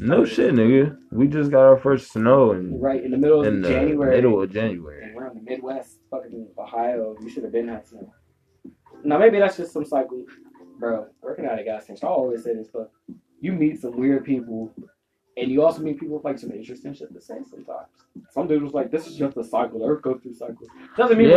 No shit, nigga. We just got our first snow in the middle of January. And we're in the Midwest, fucking Ohio. You should have been had snow. Now, maybe that's just some cycle, bro. Working out at a gas station, I always say this, but you meet some weird people And you also meet people with like some interesting shit to say sometimes. Some dude was like, "This is just a cycle. Earth goes through cycles." Doesn't mean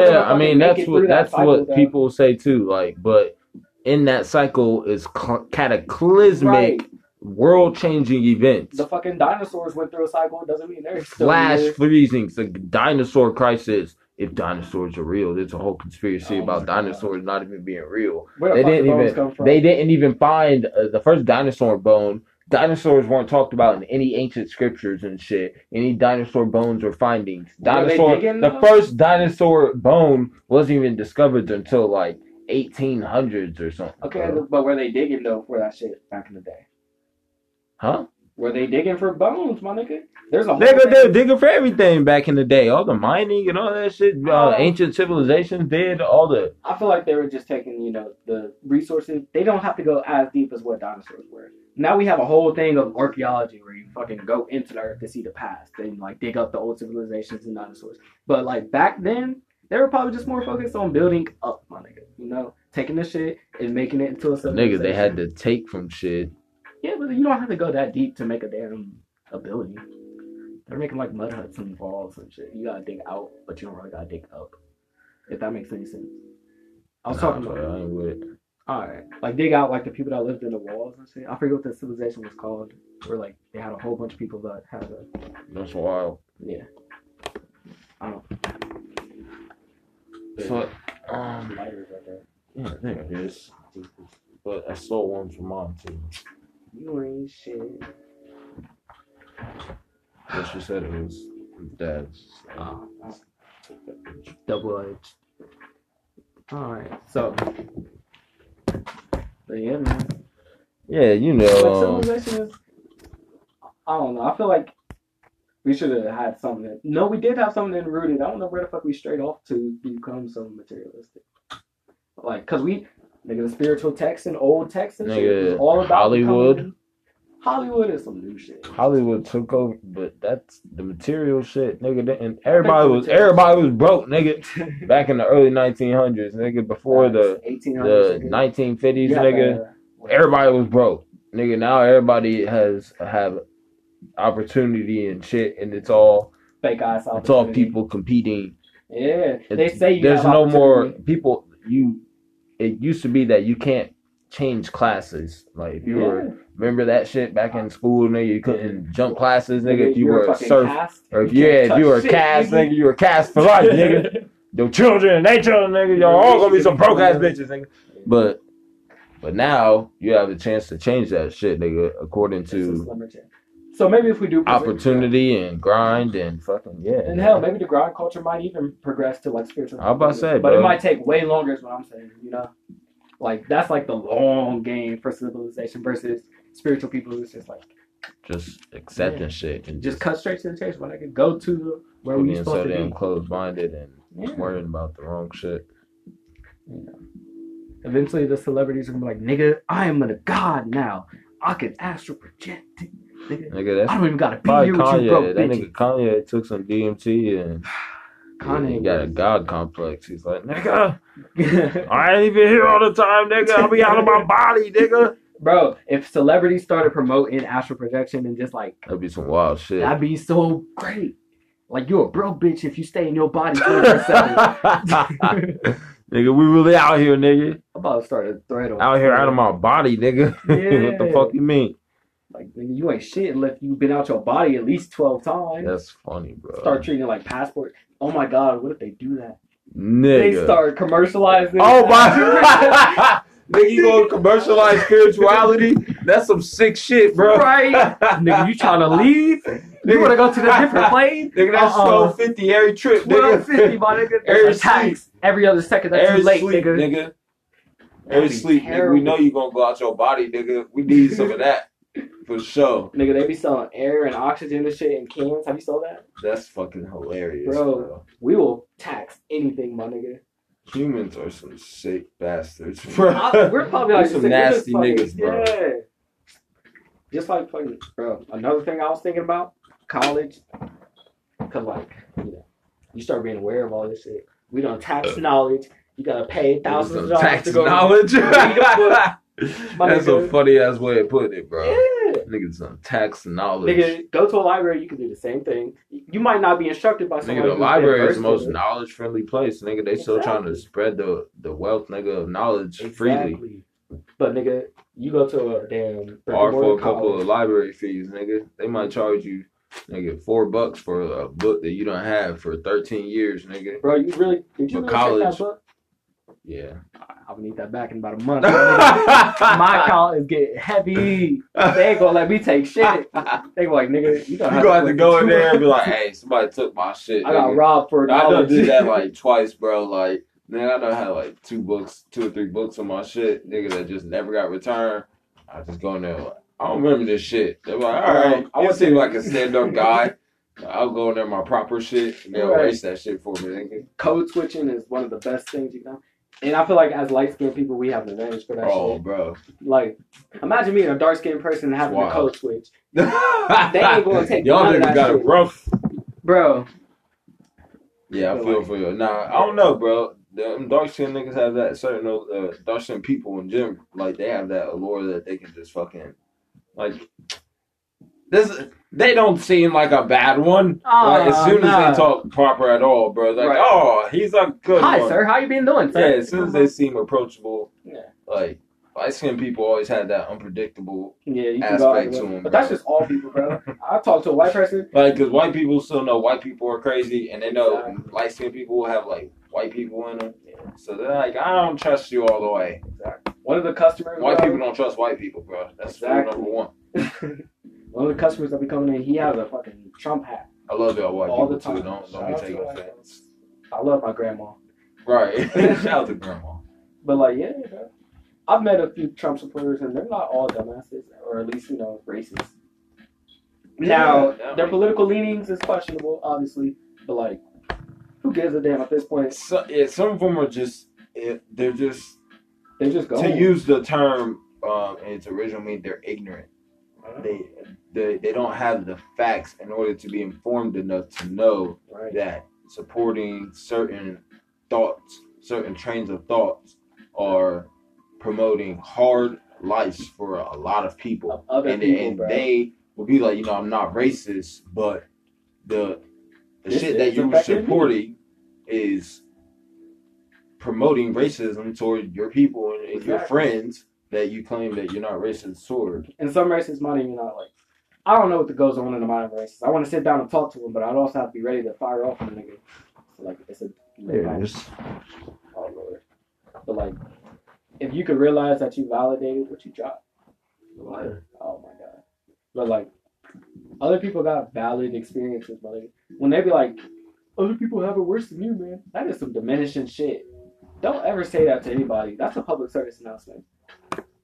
that's what people say too. Like, but in that cycle is cataclysmic, right, world-changing events. The fucking dinosaurs went through a cycle. Doesn't mean they're still here. Freezing. The dinosaur crisis. If dinosaurs are real, there's a whole conspiracy about dinosaurs not even being real. They didn't even find the first dinosaur bone. Dinosaurs weren't talked about in any ancient scriptures and shit. Any dinosaur bones or findings. The first dinosaur bone wasn't even discovered until like 1800s or something. Okay, but were they digging though for that shit back in the day? Huh? Were they digging for bones, my nigga? There's a whole they were digging for everything back in the day. All the mining and all that shit. Ancient civilizations did all the. I feel like they were just taking, you know, the resources. They don't have to go as deep as what dinosaurs were. Now we have a whole thing of archaeology where you fucking go into the earth to see the past and like dig up the old civilizations and dinosaurs. But like back then, they were probably just more focused on building up, my nigga. You know, taking the shit and making it into a civilization. Nigga, they had to take from shit. Yeah, but you don't have to go that deep to make a damn ability. They're making like mud huts and walls and shit. You gotta dig out, but you don't really gotta dig up. If that makes any sense. I ain't with it. Alright. Like dig out like the people that lived in the walls and shit. I forget what the civilization was called. Where like they had a whole bunch of people that had a... That's wild. Yeah. I don't know. So lighters right there. Yeah, I think it is. But I stole one from mom too. You ain't shit. What she said it was dad's. Double-edged. Alright, so. But yeah, man. Yeah, you know. Like civilization is, I don't know. I feel like we should have had something. No, we did have something rooted. I don't know where the fuck we strayed off to become so materialistic. Like, because we. Nigga, the spiritual text and old text and shit is all about Hollywood. Hollywood is some new shit. Hollywood took over, but that's the material shit, nigga. And everybody was broke, nigga. Back in the early 1900s, nigga. Before the 1950s, nigga. Everybody was broke, nigga. Now everybody have opportunity and shit, and it's all fake ass. It's all people competing. Yeah, they say there's no more people. It used to be that you can't change classes. Like, if you were, remember that shit back in school, nigga, you couldn't jump classes, nigga, if you were a serf. Or if you were cast, nigga, you were cast for life, nigga. Your children and their children, nigga, y'all all gonna be some broke ass bitches, nigga. But now, you have a chance to change that shit, nigga, according to so maybe if we do opportunity and grind and fucking and hell, maybe the grind culture might even progress to like spiritual. I'm about to say, but it might take way longer is what I'm saying. You know, like that's like the long game for civilization versus spiritual people who's just like just accepting shit and just cut straight to the chase. When I can go to where we supposed to be. Being so damn closed minded and worrying about the wrong shit. Yeah. Eventually, the celebrities are gonna be like, "Nigga, I am a god now. I can astral project." Nigga, I don't even gotta be here with you, bro. That nigga Kanye took some DMT and Kanye got a god complex. He's like, nigga, I ain't even here all the time, nigga. I'll be out of my body, nigga. Bro, if celebrities started promoting astral projection and just like, that'd be some wild shit. That'd be so great. Like, you're a broke bitch if you stay in your body 24/7. Nigga, we really out here, nigga. I'm about to start a thread on. Out here, out of my body, nigga. Yeah. What the fuck you mean? Like, you ain't shit unless you've been out your body at least 12 times. That's funny, bro. Start treating it like passport. Oh my god, what if they do that? Nigga. They start commercializing. Oh my. Nigga, you gonna commercialize spirituality? That's some sick shit, bro. Right? Nigga, you trying to leave? You wanna go to the different plane? Nigga, that's 1250 every trip, nigga. 1250, my nigga. Every tax. Every other second. That's too late, nigga. Every sleep, nigga. We know you gonna go out your body, nigga. We need some of that. For sure. Nigga, they be selling air and oxygen and shit in cans. Have you sold that? That's fucking hilarious, bro. We will tax anything, my nigga. Humans are some sick bastards, bro. We're probably like some nasty niggas, bro. Yeah. Just like fucking, bro. Another thing I was thinking about, college. Because, like, you know, you start being aware of all this shit. We don't tax knowledge. You gotta pay thousands of dollars to go. Tax knowledge? That's a funny ass way of putting it, bro. Yeah. Niggas on tax knowledge. Nigga, go to a library. You can do the same thing. You might not be instructed by someone. Nigga, the library is the most knowledge friendly place. Nigga, they still trying to spread the wealth, nigga, of knowledge freely. But nigga, you go to a damn or for a couple of library fees, nigga. They might charge you, nigga, $4 for a book that you don't have for 13 years, nigga. Bro, you really did you really get that book? Yeah. I'm gonna need that back in about a month. My call is getting heavy. They ain't gonna let me take shit. They go like, nigga, you gonna have to go in there and be like, hey, somebody took my shit. I got robbed for $1. I done did that like twice, bro. Like, nigga, I done had like two or three books on my shit, nigga, that just never got returned. I just go in there like, I don't remember this shit. They're like, all right, I want to seem like a stand-up guy. I'll go in there my proper shit, and they'll erase that shit for me, nigga. Code switching is one of the best things you can do. And I feel like as light-skinned people, we have an advantage for that shit. Oh, bro. Like, imagine being a dark-skinned person and having a code switch. They ain't going to take none of that shit. Y'all niggas got it rough. Bro. Yeah, I feel like, for you. Nah, I don't know, bro. Them dark-skinned niggas have that certain... dark-skinned people in general, like, they have that allure that they can just fucking... Like, they don't seem like a bad one. Like, as soon as they talk proper at all, bro, like, he's a good one. Hi, sir. How you been doing, sir? Yeah, as soon as they seem approachable, like, light-skinned people always had that unpredictable aspect to them. But that's just all people, bro. I talk to a white person. Like, because white people still know white people are crazy, and they know light-skinned people have, like, white people in them. Yeah. So they're like, I don't trust you all the way. Exactly. One of the customers... White people don't trust white people, bro. That's rule number 1. One of the customers that be coming in, he has a fucking Trump hat. I love y'all white all people, the time. Too. Don't be taking offense. I love my grandma. Right. Shout out to grandma. But, like, yeah, bro. I've met a few Trump supporters, and they're not all dumbasses, or at least, racist. Now, their political leanings is questionable, obviously, but, like, who gives a damn at this point? So, yeah, some of them are just... They're just going. To use the term in its original meaning, they're ignorant. They don't have the facts in order to be informed enough to know that supporting certain thoughts, certain trains of thoughts are promoting hard lives for a lot of people. And they will be like, I'm not racist, but the shit that you're supporting is promoting racism toward your people and your friends that you claim that you're not racist toward. And some racists might even not like. I don't know what goes on in the mind of racists. I want to sit down and talk to them, but I'd also have to be ready to fire off a nigga. So like it's a. There it is. Oh Lord. But like, if you could realize that you validated what you dropped. Like, oh my God. But like, other people got valid experiences, but like, when they be like, other people have it worse than you, man. That is some diminishing shit. Don't ever say that to anybody. That's a public service announcement.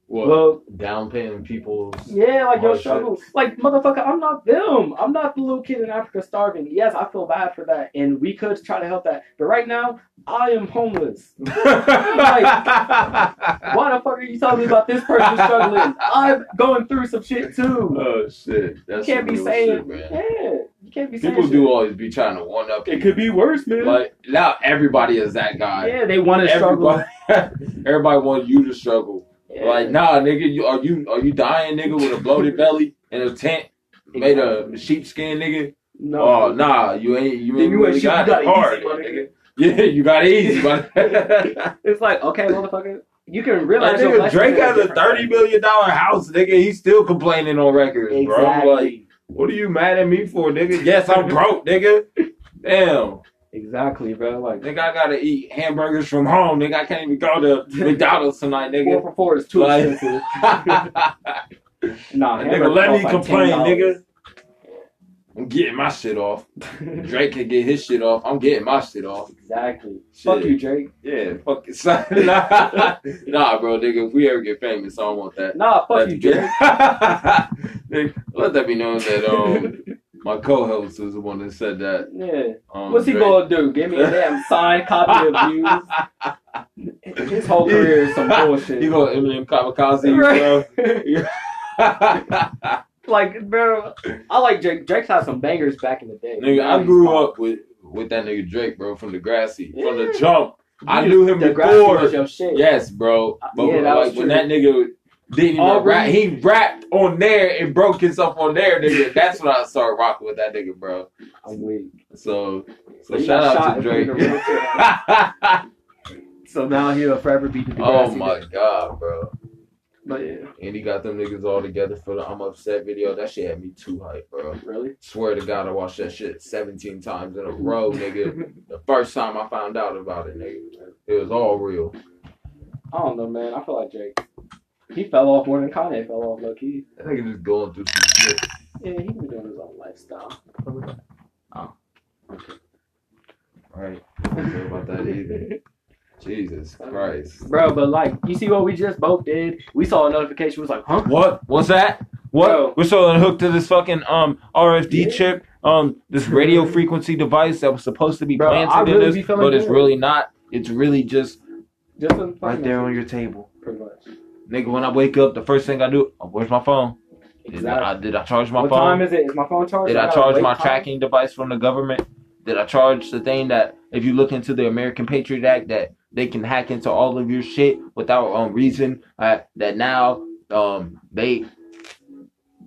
Well, downpaying people's like your struggles. Like, motherfucker, I'm not them. I'm not the little kid in Africa starving. Yes, I feel bad for that, and we could try to help that. But right now, I am homeless. Like, why the fuck are you telling me about this person struggling? I'm going through some shit too. Oh shit, that's you can't be saying. Shit, man. Yeah, you can't be saying. People do always be trying to one up. It could be worse, man. Like now, everybody is that guy. Yeah, they want to struggle. Everybody wants you to struggle. Yeah. Like, nah, nigga, are you dying, nigga, with a bloated belly and a tent made of sheepskin, nigga? No. Oh, nah, you ain't really ain't got it hard, nigga. Yeah, you got it easy, buddy. It's like, okay, motherfucker, you can realize. Like, nigga, Drake has a $30 billion house, nigga. He's still complaining on records, bro. Like, what are you mad at me for, nigga? Yes, I'm broke, nigga. Damn. Exactly, bro. Like, nigga, I gotta eat hamburgers from home, nigga. I can't even go to McDonald's tonight, nigga. 4 for $4 is too expensive. Nah, nigga, let me complain, nigga. I'm getting my shit off. Drake can get his shit off. I'm getting my shit off. Exactly. Shit. Fuck you, Drake. Yeah, fuck it. Nah, bro, nigga. If we ever get famous, I don't want that. Nah, fuck you, Drake. Nigga, let that be known that my co-host is the one that said that. Yeah. What's he gonna do? Give me a damn signed copy of Views? His whole career is some bullshit. You gonna Eminem Kamikaze, bro? Like, bro, I like Drake. Drake's had some bangers back in the day. Nigga, I grew up with that nigga Drake, bro, from Degrassi, from the jump. I knew him before. Your shit. Yes, bro. But that when that nigga Then he rap. He rapped on there and broke himself on there, nigga. That's when I started rocking with that nigga, bro. I'm weak. So shout out to Drake. So now he'll forever be the Degrassi. Oh my god, bro. But yeah. And he got them niggas all together for the I'm Upset video. That shit had me too hyped, bro. Really? Swear to God, I watched that shit 17 times in a row, nigga. The first time I found out about it, nigga. It was all real. I don't know, man. I feel like Drake. He fell off more than Kanye fell off, low-key. That nigga just going through some shit. Yeah, he been doing his own lifestyle. Oh. Okay. All right. I don't care about that either. Jesus Christ. Bro, but like, you see what we just both did? We saw a notification. We was like, huh? What? What's that? What? Bro. We're so hooked to this fucking RFID chip, this radio frequency device that was supposed to be planted in this, but it's really not. It's really just right there on your table. Pretty much. Nigga, when I wake up, the first thing I do, where's my phone? Exactly. Did I charge my phone? What time is it? Is my phone charged? Did I charge my tracking device from the government? Did I charge the thing that, if you look into the American Patriot Act, that they can hack into all of your shit without reason? That now they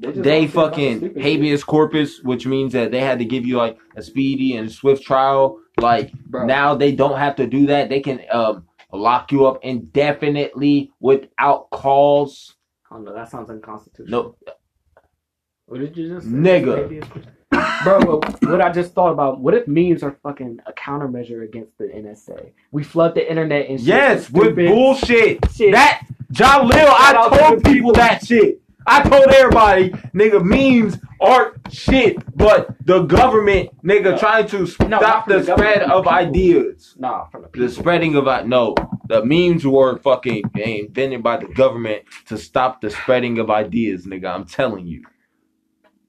fucking habeas corpus, which means that they had to give you like a speedy and swift trial. Like, bro, now they don't have to do that. They can lock you up indefinitely without cause. Oh no, that sounds unconstitutional. No. What did you just say? Nigga. Bro, what I just thought about, what if memes are fucking a countermeasure against the NSA? We flood the internet and shit. Yes, with bullshit. That, Jahlil, I told people that shit. I told everybody, nigga, memes aren't shit, but the government, nigga, trying to stop the spread of ideas. Nah, from the people. The spreading of ideas. No, the memes were fucking invented by the government to stop the spreading of ideas, nigga. I'm telling you.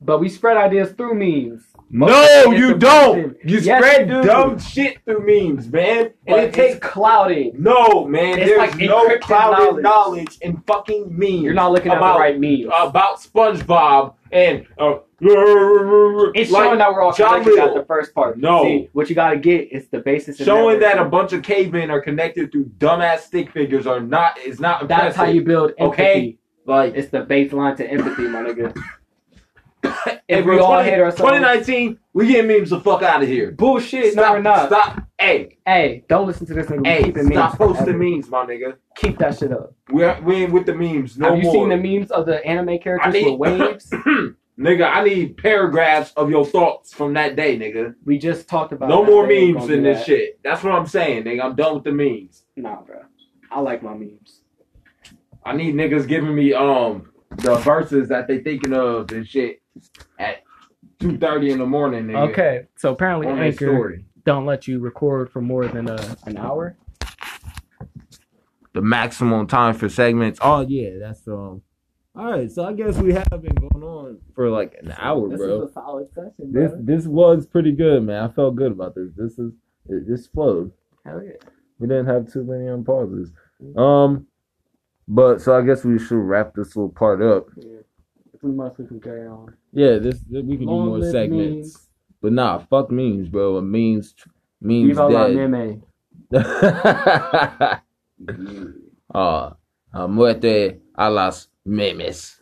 But we spread ideas through memes. No, you don't. You spread dumb shit through memes, man. And it takes clouding. No, man. There's no clouded knowledge in fucking memes. You're not looking at the right memes. About SpongeBob and... it's showing that we're all connected at the first part. No. See, what you gotta get is the basis. Showing that a bunch of cavemen are connected through dumbass stick figures are not... It's not impressive. That's how you build empathy. Okay? Like, it's the baseline to empathy, my nigga. If we all hate ourselves, 2019, we get memes the fuck out of here. Bullshit. Stop, no, not. Stop. Hey, don't listen to this nigga. Hey, stop posting memes, my nigga. Keep that shit up. We ain't with the memes no more. Have you seen the memes of the anime characters with waves? Nigga, I need paragraphs of your thoughts from that day, nigga. We just talked about no more memes in this shit. That's what I'm saying, nigga. I'm done with the memes. Nah, bro. I like my memes. I need niggas giving me the verses that they thinking of and shit at 2:30 in the morning, nigga. Okay, so apparently Anchor don't let you record for more than an hour. The maximum time for segments. Oh yeah, that's all right, so I guess we have been going on for like an hour, this bro. This is a solid session, bro. This was pretty good, man. I felt good about this. This flowed. Hell yeah. We didn't have too many pauses. Mm-hmm. But so I guess we should wrap this little part up. Yeah. We can carry on. Yeah, we can do more segments. Memes. But nah, fuck memes, bro. A memes Viva dead. Muerte a las memes.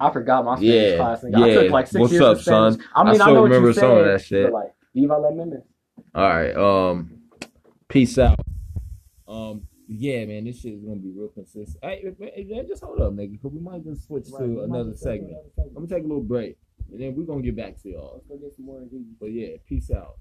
I forgot my Spanish class. Nigga. I took like 6 What's years up, of Spanish. Son? I mean, I know remember what you some said, of that shit. Like, Viva la memes. All right. Peace out. Yeah, man, this shit is gonna be real consistent. Hey, man, just hold up, nigga, because we might just switch to another segment. I'm gonna take a little break, and then we're gonna get back to y'all. Let's go get some more. But yeah, peace out.